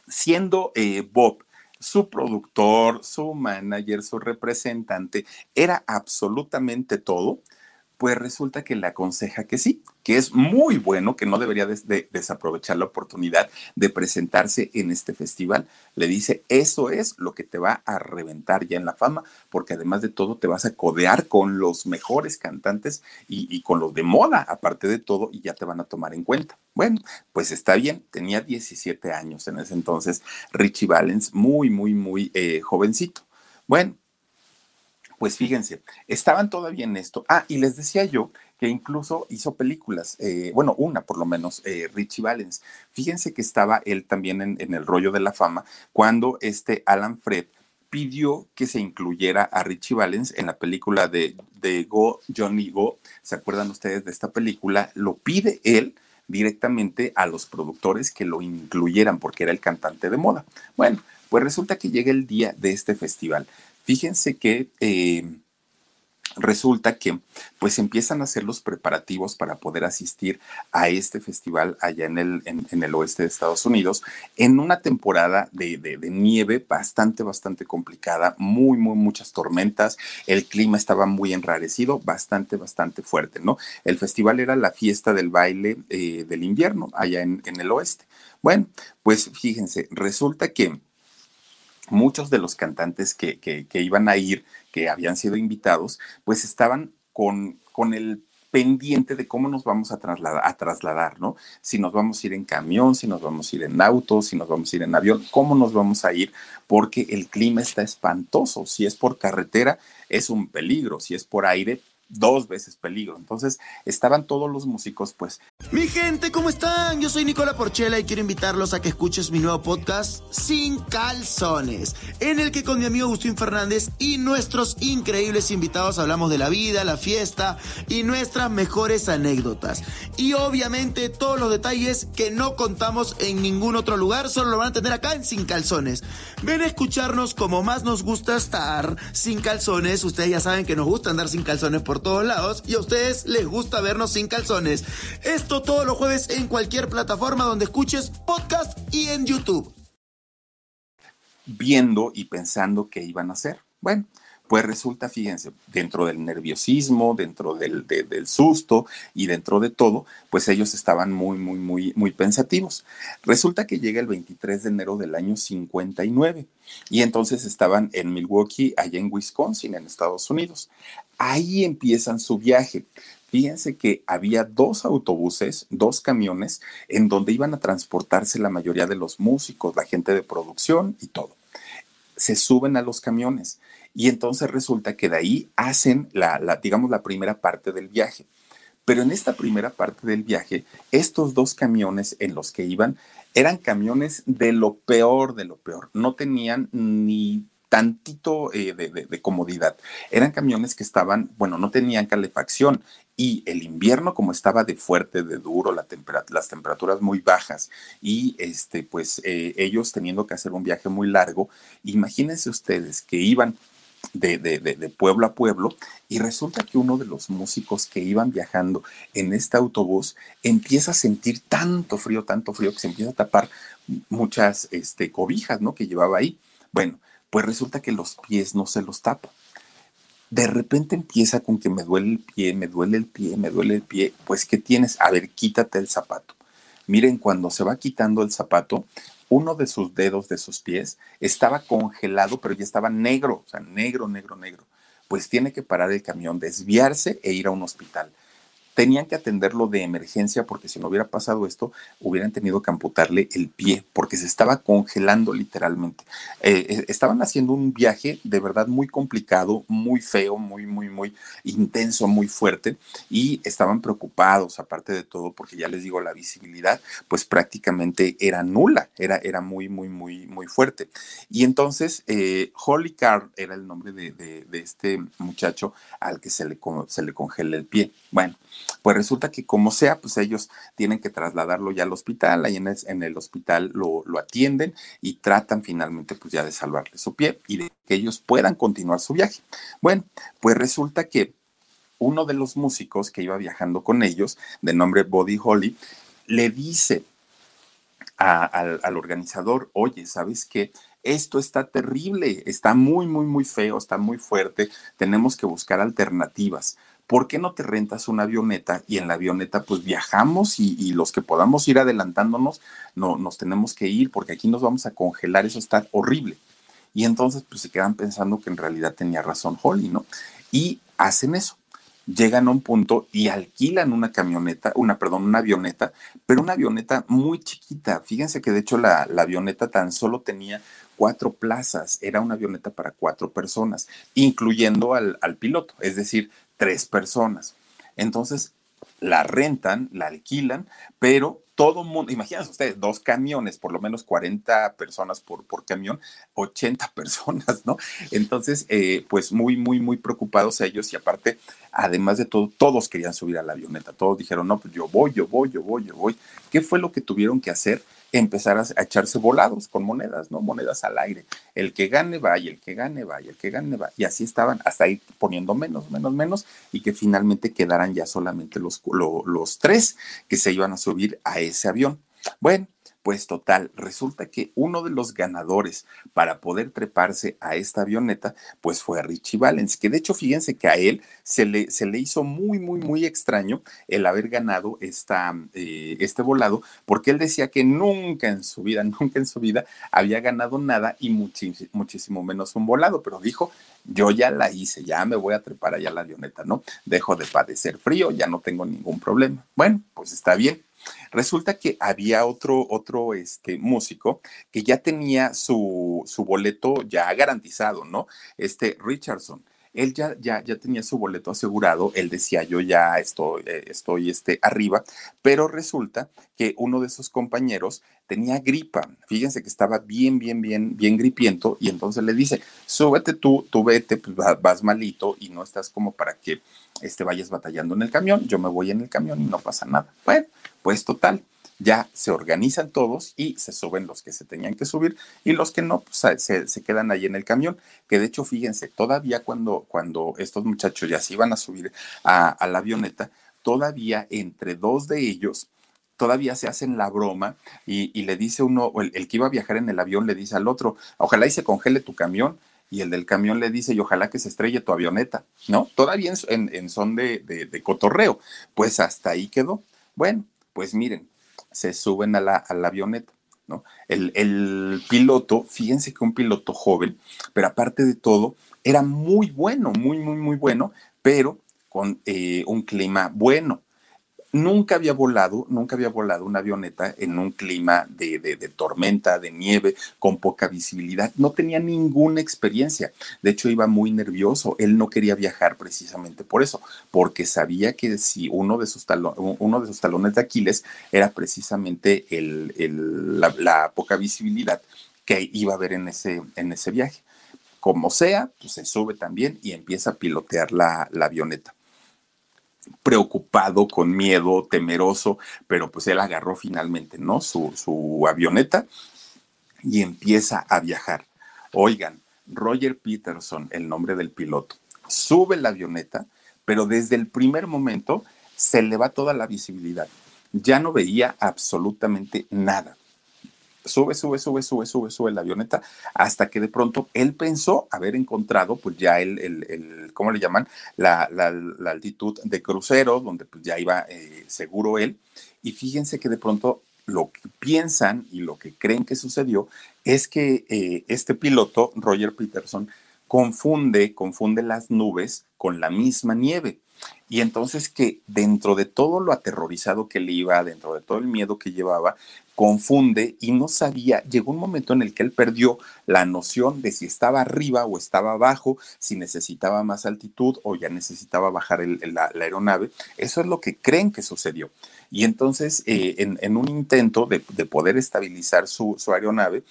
siendo eh, Bob su productor, su manager, su representante, era absolutamente todo, pues resulta que le aconseja que sí, que es muy bueno, que no debería des- de desaprovechar la oportunidad de presentarse en este festival. Le dice, eso es lo que te va a reventar ya en la fama, porque además de todo te vas a codear con los mejores cantantes y, y con los de moda, aparte de todo, y ya te van a tomar en cuenta. Bueno, pues está bien, tenía diecisiete años en ese entonces, Ritchie Valens, muy, muy, muy eh, jovencito. Bueno, pues fíjense, estaban todavía en esto. Ah, y les decía yo que incluso hizo películas, eh, bueno, una por lo menos, eh, Ritchie Valens. Fíjense que estaba él también en, en el rollo de la fama cuando este Alan Freed pidió que se incluyera a Ritchie Valens en la película de, de Go, Johnny Go. ¿Se acuerdan ustedes de esta película? Lo pide él directamente a los productores que lo incluyeran porque era el cantante de moda. Bueno, pues resulta que llega el día de este festival. Fíjense que eh, resulta que pues empiezan a hacer los preparativos para poder asistir a este festival allá en el, en, en el oeste de Estados Unidos, en una temporada de, de, de nieve bastante, bastante complicada, muy, muy, muchas tormentas, el clima estaba muy enrarecido, bastante, bastante fuerte, ¿no? El festival era la fiesta del baile eh, del invierno allá en, en el oeste. Bueno, pues fíjense, resulta que muchos de los cantantes que, que, que iban a ir, que habían sido invitados, pues estaban con, con el pendiente de cómo nos vamos a trasladar, a trasladar, ¿no? Si nos vamos a ir en camión, si nos vamos a ir en auto, si nos vamos a ir en avión, ¿cómo nos vamos a ir? Porque el clima está espantoso. Si es por carretera, es un peligro. Si es por aire, dos veces peligro. Entonces estaban todos los músicos, pues. Mi gente, ¿cómo están? Yo soy Nicolás Porchela y quiero invitarlos a que escuches mi nuevo podcast Sin Calzones, en el que con mi amigo Agustín Fernández y nuestros increíbles invitados hablamos de la vida, la fiesta y nuestras mejores anécdotas. Y obviamente todos los detalles que no contamos en ningún otro lugar, solo lo van a tener acá en Sin Calzones. Ven a escucharnos como más nos gusta estar sin calzones. Ustedes ya saben que nos gusta andar sin calzones por todos lados y a ustedes les gusta vernos sin calzones. Esto todos los jueves en cualquier plataforma donde escuches podcast y en YouTube. Viendo y pensando qué iban a hacer. Bueno, pues resulta, fíjense, dentro del nerviosismo, dentro del, de, del susto y dentro de todo, pues ellos estaban muy, muy, muy, muy pensativos. Resulta que llega el veintitrés de enero del año cincuenta y nueve y entonces estaban en Milwaukee, allá en Wisconsin, en Estados Unidos. Ahí empiezan su viaje. Fíjense que había dos autobuses, dos camiones, en donde iban a transportarse la mayoría de los músicos, la gente de producción y todo. Se suben a los camiones. Y entonces resulta que de ahí hacen la, la, digamos, la primera parte del viaje. Pero en esta primera parte del viaje, estos dos camiones en los que iban eran camiones de lo peor, de lo peor. No tenían ni tantito eh, de, de, de comodidad. Eran camiones que estaban, bueno, no tenían calefacción. Y el invierno, como estaba de fuerte, de duro, la temperat- las temperaturas muy bajas y este, pues eh, ellos teniendo que hacer un viaje muy largo, imagínense ustedes que iban De, de, de, de pueblo a pueblo, y resulta que uno de los músicos que iban viajando en este autobús empieza a sentir tanto frío, tanto frío, que se empieza a tapar muchas este, cobijas, ¿no?, que llevaba ahí. Bueno, pues resulta que los pies no se los tapa. De repente empieza con que me duele el pie, me duele el pie, me duele el pie. Pues, ¿qué tienes? A ver, quítate el zapato. Miren, cuando se va quitando el zapato, uno de sus dedos de sus pies estaba congelado, pero ya estaba negro, o sea, negro, negro, negro. Pues tiene que parar el camión, desviarse e ir a un hospital. Tenían que atenderlo de emergencia porque si no hubiera pasado esto, hubieran tenido que amputarle el pie porque se estaba congelando literalmente. Eh, estaban haciendo un viaje de verdad muy complicado, muy feo, muy, muy, muy intenso, muy fuerte, y estaban preocupados, aparte de todo, porque ya les digo, la visibilidad pues prácticamente era nula, era, era muy, muy, muy, muy fuerte. Y entonces, eh, Holly Carr era el nombre de, de, de este muchacho al que se le, se le congela el pie. Bueno, pues resulta que como sea, pues ellos tienen que trasladarlo ya al hospital, ahí en el, en el hospital lo, lo atienden y tratan finalmente pues ya de salvarle su pie y de que ellos puedan continuar su viaje. Bueno, pues resulta que uno de los músicos que iba viajando con ellos, de nombre Buddy Holly, le dice a, al, al organizador, oye, ¿sabes qué? Esto está terrible, está muy, muy, muy feo, está muy fuerte, tenemos que buscar alternativas. ¿Por qué no te rentas una avioneta? Y en la avioneta pues viajamos y, y los que podamos ir adelantándonos, no, nos tenemos que ir porque aquí nos vamos a congelar, eso está horrible. Y entonces pues se quedan pensando que en realidad tenía razón Holly, ¿no? Y hacen eso, llegan a un punto y alquilan una camioneta, una, perdón, una avioneta, pero una avioneta muy chiquita. Fíjense que de hecho la, la avioneta tan solo tenía cuatro plazas, era una avioneta para cuatro personas, incluyendo al, al piloto, es decir, tres personas. Entonces la rentan, la alquilan, pero todo mundo, imagínense ustedes, dos camiones, por lo menos cuarenta personas por, por camión, ochenta personas, ¿no? Entonces, eh, pues muy, muy, muy preocupados ellos y aparte, además de todo, todos querían subir a la avioneta, todos dijeron, no, pues yo voy, yo voy, yo voy, yo voy. ¿Qué fue lo que tuvieron que hacer? Empezar a, a echarse volados con monedas, ¿no? Monedas al aire. El que gane va y el que gane va y el que gane va. Y así estaban, hasta ahí poniendo menos, menos, menos, y que finalmente quedaran ya solamente los, lo, los tres que se iban a subir a ese avión. Bueno, pues total, resulta que uno de los ganadores para poder treparse a esta avioneta, pues fue Ritchie Valens, que de hecho fíjense que a él se le, se le hizo muy, muy, muy extraño el haber ganado esta, eh, este volado, porque él decía que nunca en su vida, nunca en su vida había ganado nada y muchis, muchísimo menos un volado, pero dijo, yo ya la hice, ya me voy a trepar allá a la avioneta, ¿no? Dejo de padecer frío, ya no tengo ningún problema. Bueno, pues está bien. Resulta que había otro, otro este, músico que ya tenía su, su boleto ya garantizado, ¿no? Este Richardson, él ya, ya, ya tenía su boleto asegurado, él decía yo ya estoy, eh, estoy este, arriba, pero resulta que uno de sus compañeros tenía gripa, fíjense que estaba bien, bien, bien, bien gripiento y entonces le dice, súbete tú, tú vete, pues vas malito y no estás como para que este, vayas batallando en el camión, yo me voy en el camión y no pasa nada. Bueno, pues total, ya se organizan todos y se suben los que se tenían que subir y los que no, pues se, se quedan ahí en el camión, que de hecho, fíjense, todavía cuando, cuando estos muchachos ya se iban a subir a, a la avioneta, todavía entre dos de ellos, todavía se hacen la broma y, y le dice uno, el, el que iba a viajar en el avión le dice al otro, ojalá y se congele tu camión, y el del camión le dice, y ojalá que se estrelle tu avioneta, ¿no? Todavía en, en son de, de, de cotorreo, pues hasta ahí quedó. Bueno, pues miren, se suben a la, a la avioneta, ¿no? El, el piloto, fíjense que un piloto joven, pero aparte de todo, era muy bueno, muy, muy, muy bueno, pero con eh, un clima bueno. Nunca había volado, nunca había volado una avioneta en un clima de, de, de tormenta, de nieve, con poca visibilidad. No tenía ninguna experiencia. De hecho, iba muy nervioso. Él no quería viajar precisamente por eso, porque sabía que si uno de sus, talo- uno de sus talones de Aquiles era precisamente el, el, la, la poca visibilidad que iba a haber en ese, en ese viaje. Como sea, pues se sube también y empieza a pilotear la, la avioneta. Preocupado, con miedo, temeroso, pero pues él agarró finalmente, ¿no? Su, su avioneta y empieza a viajar. Oigan, Roger Peterson, el nombre del piloto, sube la avioneta, pero desde el primer momento se le va toda la visibilidad. Ya no veía absolutamente nada. Sube, sube, sube, sube, sube, sube la avioneta, hasta que de pronto él pensó haber encontrado, pues ya el, el, el ¿cómo le llaman? La, la, la altitud de crucero, donde pues ya iba eh, seguro él. Y fíjense que de pronto lo que piensan y lo que creen que sucedió es que eh, este piloto, Roger Peterson, confunde, confunde las nubes con la misma nieve. Y entonces que dentro de todo lo aterrorizado que le iba, dentro de todo el miedo que llevaba, confunde y no sabía, llegó un momento en el que él perdió la noción de si estaba arriba o estaba abajo, si necesitaba más altitud o ya necesitaba bajar el, la, la aeronave. Eso es lo que creen que sucedió. Y entonces eh, en, en un intento de, de poder estabilizar su, su aeronave,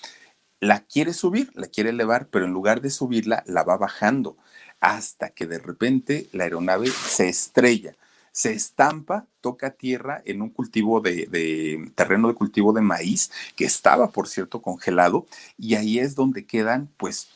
la quiere subir, la quiere elevar, pero en lugar de subirla, la va bajando, hasta que de repente la aeronave se estrella, se estampa, toca tierra en un cultivo de, de terreno de cultivo de maíz que estaba, por cierto, congelado, y ahí es donde quedan, pues,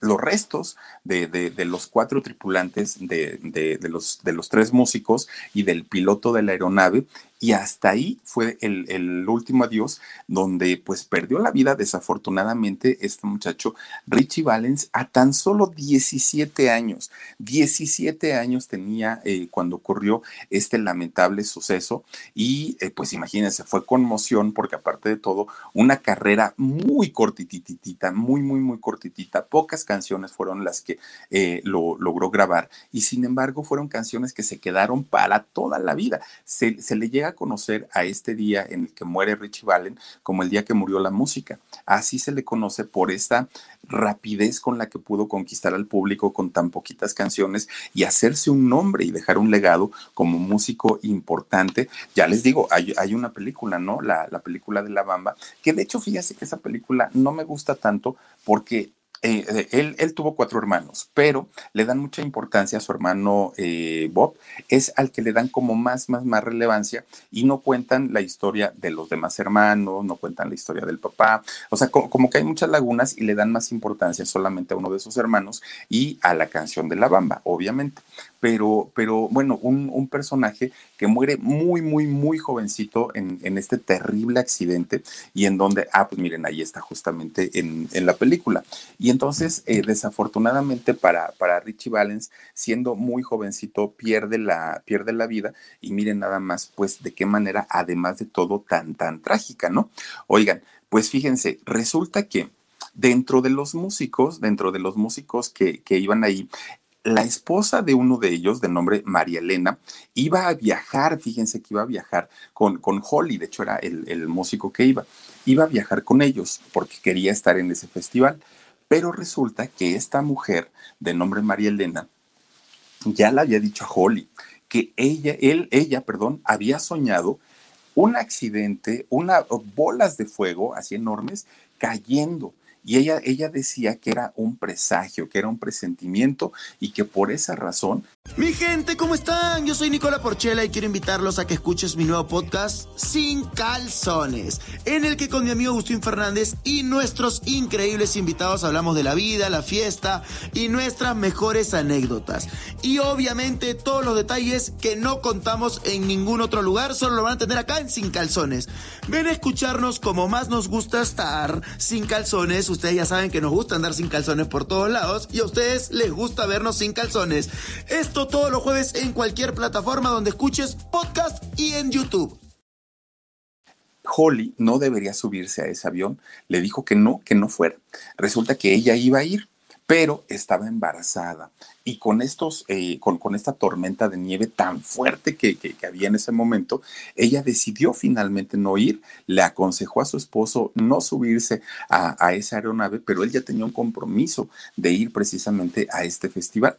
los restos de, de, de los cuatro tripulantes, de, de, de, los, de los tres músicos y del piloto de la aeronave, y hasta ahí fue el, el último adiós, donde pues perdió la vida desafortunadamente este muchacho Ritchie Valens a tan solo diecisiete años. diecisiete años tenía eh, cuando ocurrió este lamentable suceso y eh, pues imagínense, fue conmoción porque aparte de todo, una carrera muy cortititita, muy muy muy cortitita, pocas canciones fueron las que eh, lo logró grabar y sin embargo fueron canciones que se quedaron para toda la vida. Se, se le llega a conocer a este día en el que muere Ritchie Valens como el día que murió la música. Así se le conoce por esta rapidez con la que pudo conquistar al público con tan poquitas canciones y hacerse un nombre y dejar un legado como músico importante. Ya les digo, hay, hay una película, ¿no? La, la película de La Bamba, que de hecho fíjense que esa película no me gusta tanto porque Eh, él, él tuvo cuatro hermanos, pero le dan mucha importancia a su hermano eh, Bob, es al que le dan como más, más, más relevancia y no cuentan la historia de los demás hermanos, no cuentan la historia del papá, o sea, como, como que hay muchas lagunas y le dan más importancia solamente a uno de sus hermanos y a la canción de La Bamba, obviamente. Pero, pero bueno, un, un personaje que muere muy, muy, muy jovencito en, en este terrible accidente y en donde, ah, pues miren, ahí está justamente en, en la película. Y entonces, eh, desafortunadamente para, para Ritchie Valens, siendo muy jovencito, pierde la, pierde la vida y miren nada más, pues de qué manera, además de todo, tan, tan trágica, ¿no? Oigan, pues fíjense, resulta que dentro de los músicos, dentro de los músicos que, que iban ahí, la esposa de uno de ellos, de nombre María Elena, iba a viajar, fíjense que iba a viajar con, con Holly, de hecho era el, el músico que iba, iba a viajar con ellos porque quería estar en ese festival, pero resulta que esta mujer de nombre María Elena ya le había dicho a Holly que ella, él, ella, perdón, había soñado un accidente, unas bolas de fuego así enormes cayendo. Y ella, ella decía que era un presagio, que era un presentimiento y que por esa razón... Mi gente, ¿cómo están? Yo soy Nicolás Porchela y quiero invitarlos a que escuches mi nuevo podcast Sin Calzones, en el que con mi amigo Agustín Fernández y nuestros increíbles invitados hablamos de la vida, la fiesta y nuestras mejores anécdotas. Y obviamente todos los detalles que no contamos en ningún otro lugar, solo lo van a tener acá en Sin Calzones. Ven a escucharnos como más nos gusta estar sin calzones. Ustedes ya saben que nos gusta andar sin calzones por todos lados y a ustedes les gusta vernos sin calzones. Esto todos los jueves en cualquier plataforma donde escuches podcast y en YouTube. Holly no debería subirse a ese avión. Le dijo que no, que no fuera. Resulta que ella iba a ir, pero estaba embarazada. Y con estos, eh, con, con esta tormenta de nieve tan fuerte que, que, que había en ese momento, ella decidió finalmente no ir, le aconsejó a su esposo no subirse a, a esa aeronave, pero él ya tenía un compromiso de ir precisamente a este festival.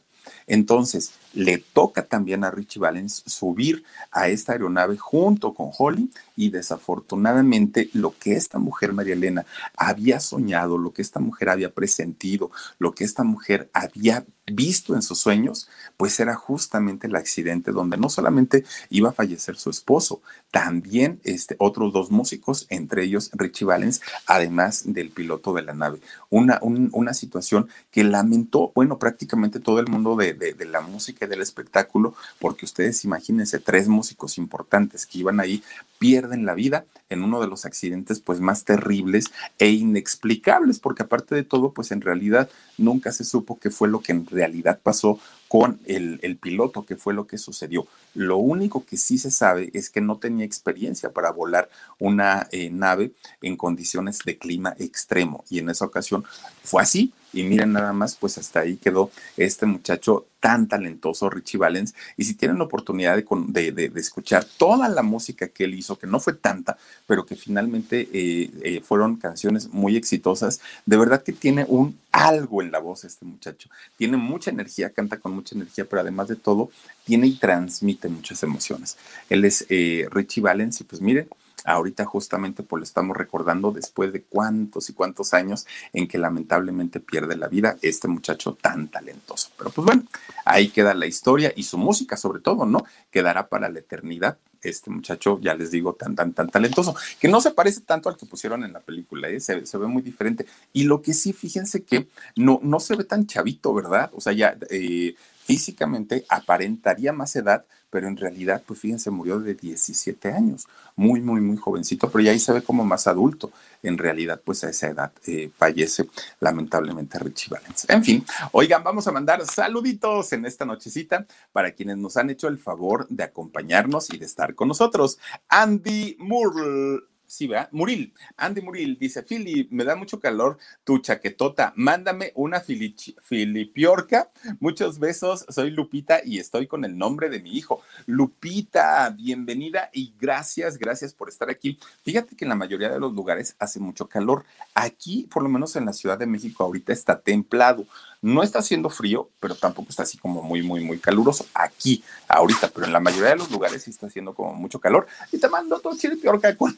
Entonces, le toca también a Ritchie Valens subir a esta aeronave junto con Holly y desafortunadamente lo que esta mujer, María Elena, había soñado, lo que esta mujer había presentido, lo que esta mujer había visto en sus sueños, pues era justamente el accidente donde no solamente iba a fallecer su esposo, también este, otros dos músicos, entre ellos Ritchie Valens, además del piloto de la nave. Una, un, una situación que lamentó, bueno, prácticamente todo el mundo de, de, de la música y del espectáculo, porque ustedes imagínense, tres músicos importantes que iban ahí, pierden la vida en uno de los accidentes pues más terribles e inexplicables, porque aparte de todo, pues en realidad nunca se supo qué fue lo que en realidad pasó con el, el piloto, qué fue lo que sucedió. Lo único que sí se sabe es que no tenía experiencia para volar una eh, nave en condiciones de clima extremo y en esa ocasión fue así. Y miren nada más, pues hasta ahí quedó este muchacho tan talentoso, Ritchie Valens. Y si tienen la oportunidad de, de, de, de escuchar toda la música que él hizo, que no fue tanta, pero que finalmente eh, eh, fueron canciones muy exitosas, de verdad que tiene un algo en la voz este muchacho. Tiene mucha energía, canta con mucha energía, pero además de todo, tiene y transmite muchas emociones. Él es eh, Ritchie Valens y pues miren, ahorita justamente pues lo estamos recordando después de cuántos y cuántos años en que lamentablemente pierde la vida este muchacho tan talentoso. Pero pues bueno, ahí queda la historia y su música sobre todo, ¿no? Quedará para la eternidad este muchacho, ya les digo, tan, tan, tan talentoso, que no se parece tanto al que pusieron en la película, ¿eh? se, se ve muy diferente. Y lo que sí, fíjense que no, no se ve tan chavito, ¿verdad? O sea, ya eh, físicamente aparentaría más edad, pero en realidad, pues fíjense, murió de diecisiete años, muy, muy, muy jovencito, pero ya ahí se ve como más adulto. En realidad, pues a esa edad eh, fallece lamentablemente Ritchie Valens. En fin, oigan, vamos a mandar saluditos en esta nochecita para quienes nos han hecho el favor de acompañarnos y de estar con nosotros. Andy Murl. Sí, ¿verdad? Muril, Andy Muril dice: Fili, me da mucho calor tu chaquetota, mándame una filipiorca, muchos besos, soy Lupita y estoy con el nombre de mi hijo. Lupita, bienvenida y gracias, gracias por estar aquí. Fíjate que en la mayoría de los lugares hace mucho calor, aquí por lo menos en la Ciudad de México ahorita está templado. No está haciendo frío, pero tampoco está así como muy, muy, muy caluroso aquí, ahorita, pero en la mayoría de los lugares sí está haciendo como mucho calor. Y te mando tu chiripiorca con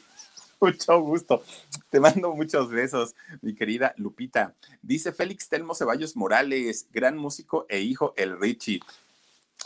mucho gusto. Te mando muchos besos, mi querida Lupita. Dice Félix Telmo Ceballos Morales, gran músico e hijo el Ritchie.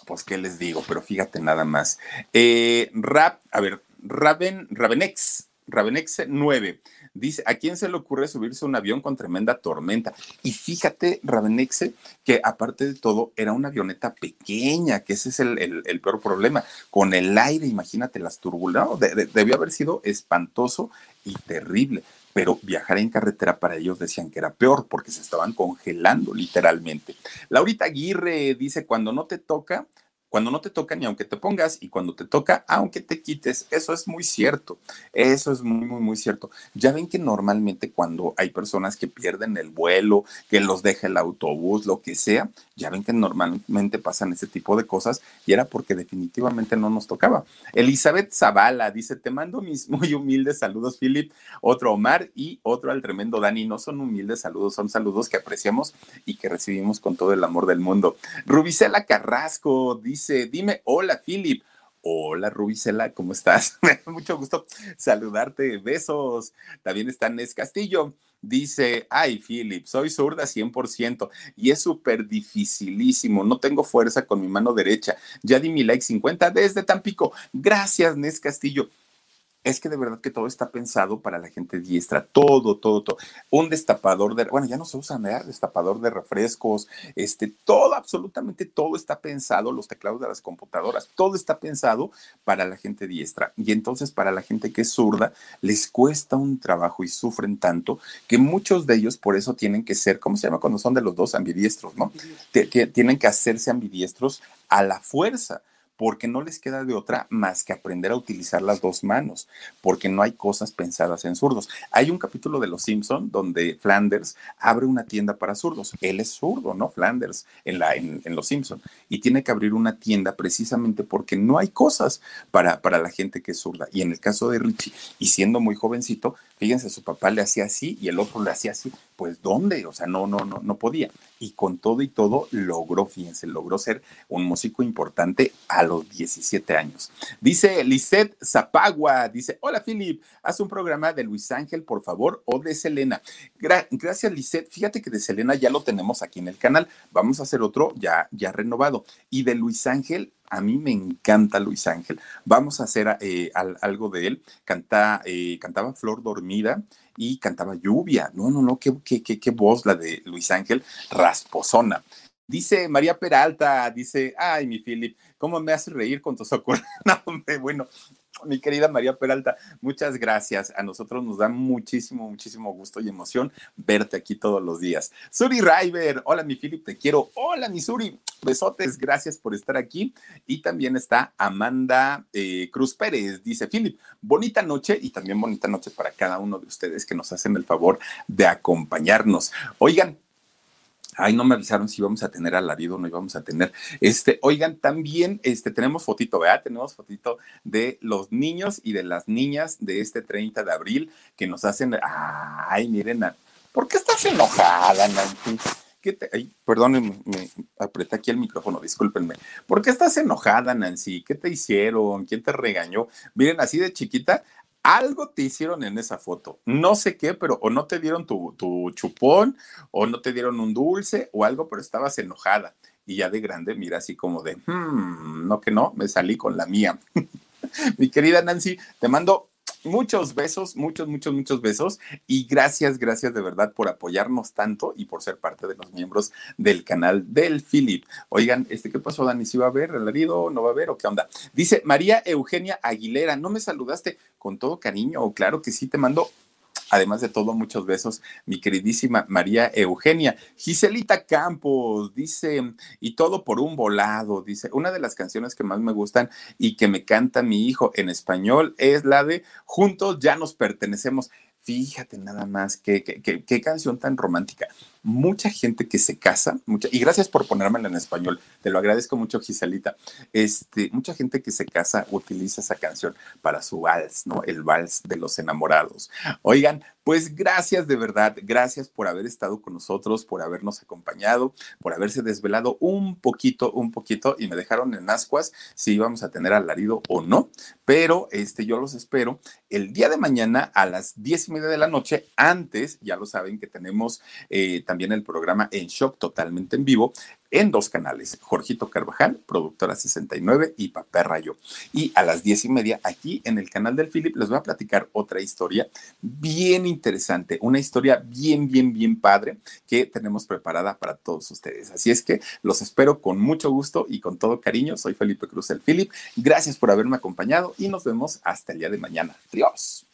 Pues, ¿qué les digo? Pero fíjate nada más. Eh, rap, a ver, Raven, Ravenex, Ravenex nueve. Dice, ¿a quién se le ocurre subirse a un avión con tremenda tormenta? Y fíjate, Ravenexe, que aparte de todo, era una avioneta pequeña, que ese es el, el, el peor problema. Con el aire, imagínate, las turbulencias. No, de, de, debió haber sido espantoso y terrible. Pero viajar en carretera para ellos decían que era peor, porque se estaban congelando, literalmente. Laurita Aguirre dice, cuando no te toca... Cuando no te toca ni aunque te pongas, y cuando te toca, aunque te quites. Eso es muy cierto. Eso es muy, muy, muy cierto. Ya ven que normalmente cuando hay personas que pierden el vuelo, que los deja el autobús, lo que sea, ya ven que normalmente pasan ese tipo de cosas, y era porque definitivamente no nos tocaba. Elizabeth Zavala dice, te mando mis muy humildes saludos, Philip, otro Omar y otro al tremendo Dani. No son humildes saludos, son saludos que apreciamos y que recibimos con todo el amor del mundo. Rubicela Carrasco dice, Dice, dime, hola, Philip. Hola, Rubicela, ¿cómo estás? Mucho gusto saludarte, besos. También está Nes Castillo. Dice, ay, Philip, soy zurda cien por ciento y es súper dificilísimo. No tengo fuerza con mi mano derecha. Ya di mi like cincuenta desde Tampico. Gracias, Nes Castillo. Es que de verdad que todo está pensado para la gente diestra, todo, todo, todo. Un destapador de, bueno, ya no se usa nada, destapador de refrescos, este, todo, absolutamente todo está pensado, los teclados de las computadoras, todo está pensado para la gente diestra. Y entonces para la gente que es zurda, les cuesta un trabajo y sufren tanto que muchos de ellos por eso tienen que ser, ¿cómo se llama cuando son de los dos? Ambidiestros, ¿no? Tienen que hacerse ambidiestros a la fuerza, porque no les queda de otra más que aprender a utilizar las dos manos, porque no hay cosas pensadas en zurdos. Hay un capítulo de Los Simpson donde Flanders abre una tienda para zurdos. Él es zurdo, ¿no? Flanders en, la, en, en Los Simpson. Y tiene que abrir una tienda precisamente porque no hay cosas para, para la gente que es zurda. Y en el caso de Ritchie, y siendo muy jovencito, fíjense, su papá le hacía así y el otro le hacía así. Pues, ¿dónde? O sea, no, no, no, no podía. Y con todo y todo logró, fíjense, logró ser un músico importante a los diecisiete años. Dice Lisette Zapagua, dice, hola, Philip, haz un programa de Luis Ángel, por favor, o de Selena. Gra- Gracias, Lisette. Fíjate que de Selena ya lo tenemos aquí en el canal. Vamos a hacer otro ya, ya renovado. Y de Luis Ángel, a mí me encanta Luis Ángel. Vamos a hacer eh, al, algo de él. Canta, eh, cantaba Flor Dormida y cantaba Lluvia. No, no, no, qué, qué, qué, qué voz la de Luis Ángel, rasposona. Dice María Peralta, dice, ay, mi Philip, ¿cómo me haces reír con tus ocurrencias? No, hombre, bueno, mi querida María Peralta, muchas gracias. A nosotros nos da muchísimo, muchísimo gusto y emoción verte aquí todos los días. Suri River, hola, mi Philip, te quiero. Hola, mi Suri, besotes, gracias por estar aquí. Y también está Amanda eh, Cruz Pérez, dice, Philip, bonita noche y también bonita noche para cada uno de ustedes que nos hacen el favor de acompañarnos. Oigan, ay, no me avisaron si íbamos a tener alarido o no íbamos a tener. Este, oigan, también este, tenemos fotito, ¿verdad? Tenemos fotito de los niños y de las niñas de este treinta de abril que nos hacen... Ay, miren, ¿por qué estás enojada, Nancy? ¿Qué te... Ay, perdón, me, me apreté aquí el micrófono, discúlpenme. ¿Por qué estás enojada, Nancy? ¿Qué te hicieron? ¿Quién te regañó? Miren, así de chiquita... Algo te hicieron en esa foto, no sé qué, pero o no te dieron tu, tu chupón, o no te dieron un dulce o algo, pero estabas enojada. Y ya de grande, mira, así como de, hmm, no que no, me salí con la mía. Mi querida Nancy, te mando muchos besos, muchos, muchos, muchos besos. Y gracias, gracias de verdad por apoyarnos tanto y por ser parte de los miembros del canal del Philip. Oigan, este, ¿qué pasó, Dani? ¿Sí va a haber alarido? ¿No va a haber? ¿O qué onda? Dice María Eugenia Aguilera, ¿no me saludaste? Con todo cariño, claro que sí, te mando, además de todo, muchos besos, mi queridísima María Eugenia. Giselita Campos dice, y todo por un volado, dice, una de las canciones que más me gustan y que me canta mi hijo en español es la de Juntos ya nos pertenecemos. Fíjate nada más, qué, qué, qué, qué canción tan romántica. Mucha gente que se casa, mucha, y gracias por ponérmela en español, te lo agradezco mucho, Giselita. Este, mucha gente que se casa utiliza esa canción para su vals, ¿no? El vals de los enamorados. Oigan, pues gracias de verdad, gracias por haber estado con nosotros, por habernos acompañado, por haberse desvelado un poquito, un poquito, y me dejaron en ascuas si íbamos a tener alarido o no, pero este, yo los espero el día de mañana a las diez y media de la noche. Antes, ya lo saben que tenemos eh, también el programa En Shock totalmente en vivo en dos canales, Jorgito Carvajal, Productora sesenta y nueve y Papá Rayo. Y a las diez y media aquí en el canal del Philip les voy a platicar otra historia bien interesante, una historia bien, bien, bien padre que tenemos preparada para todos ustedes. Así es que los espero con mucho gusto y con todo cariño. Soy Felipe Cruz, el Philip. Gracias por haberme acompañado y nos vemos hasta el día de mañana. Adiós.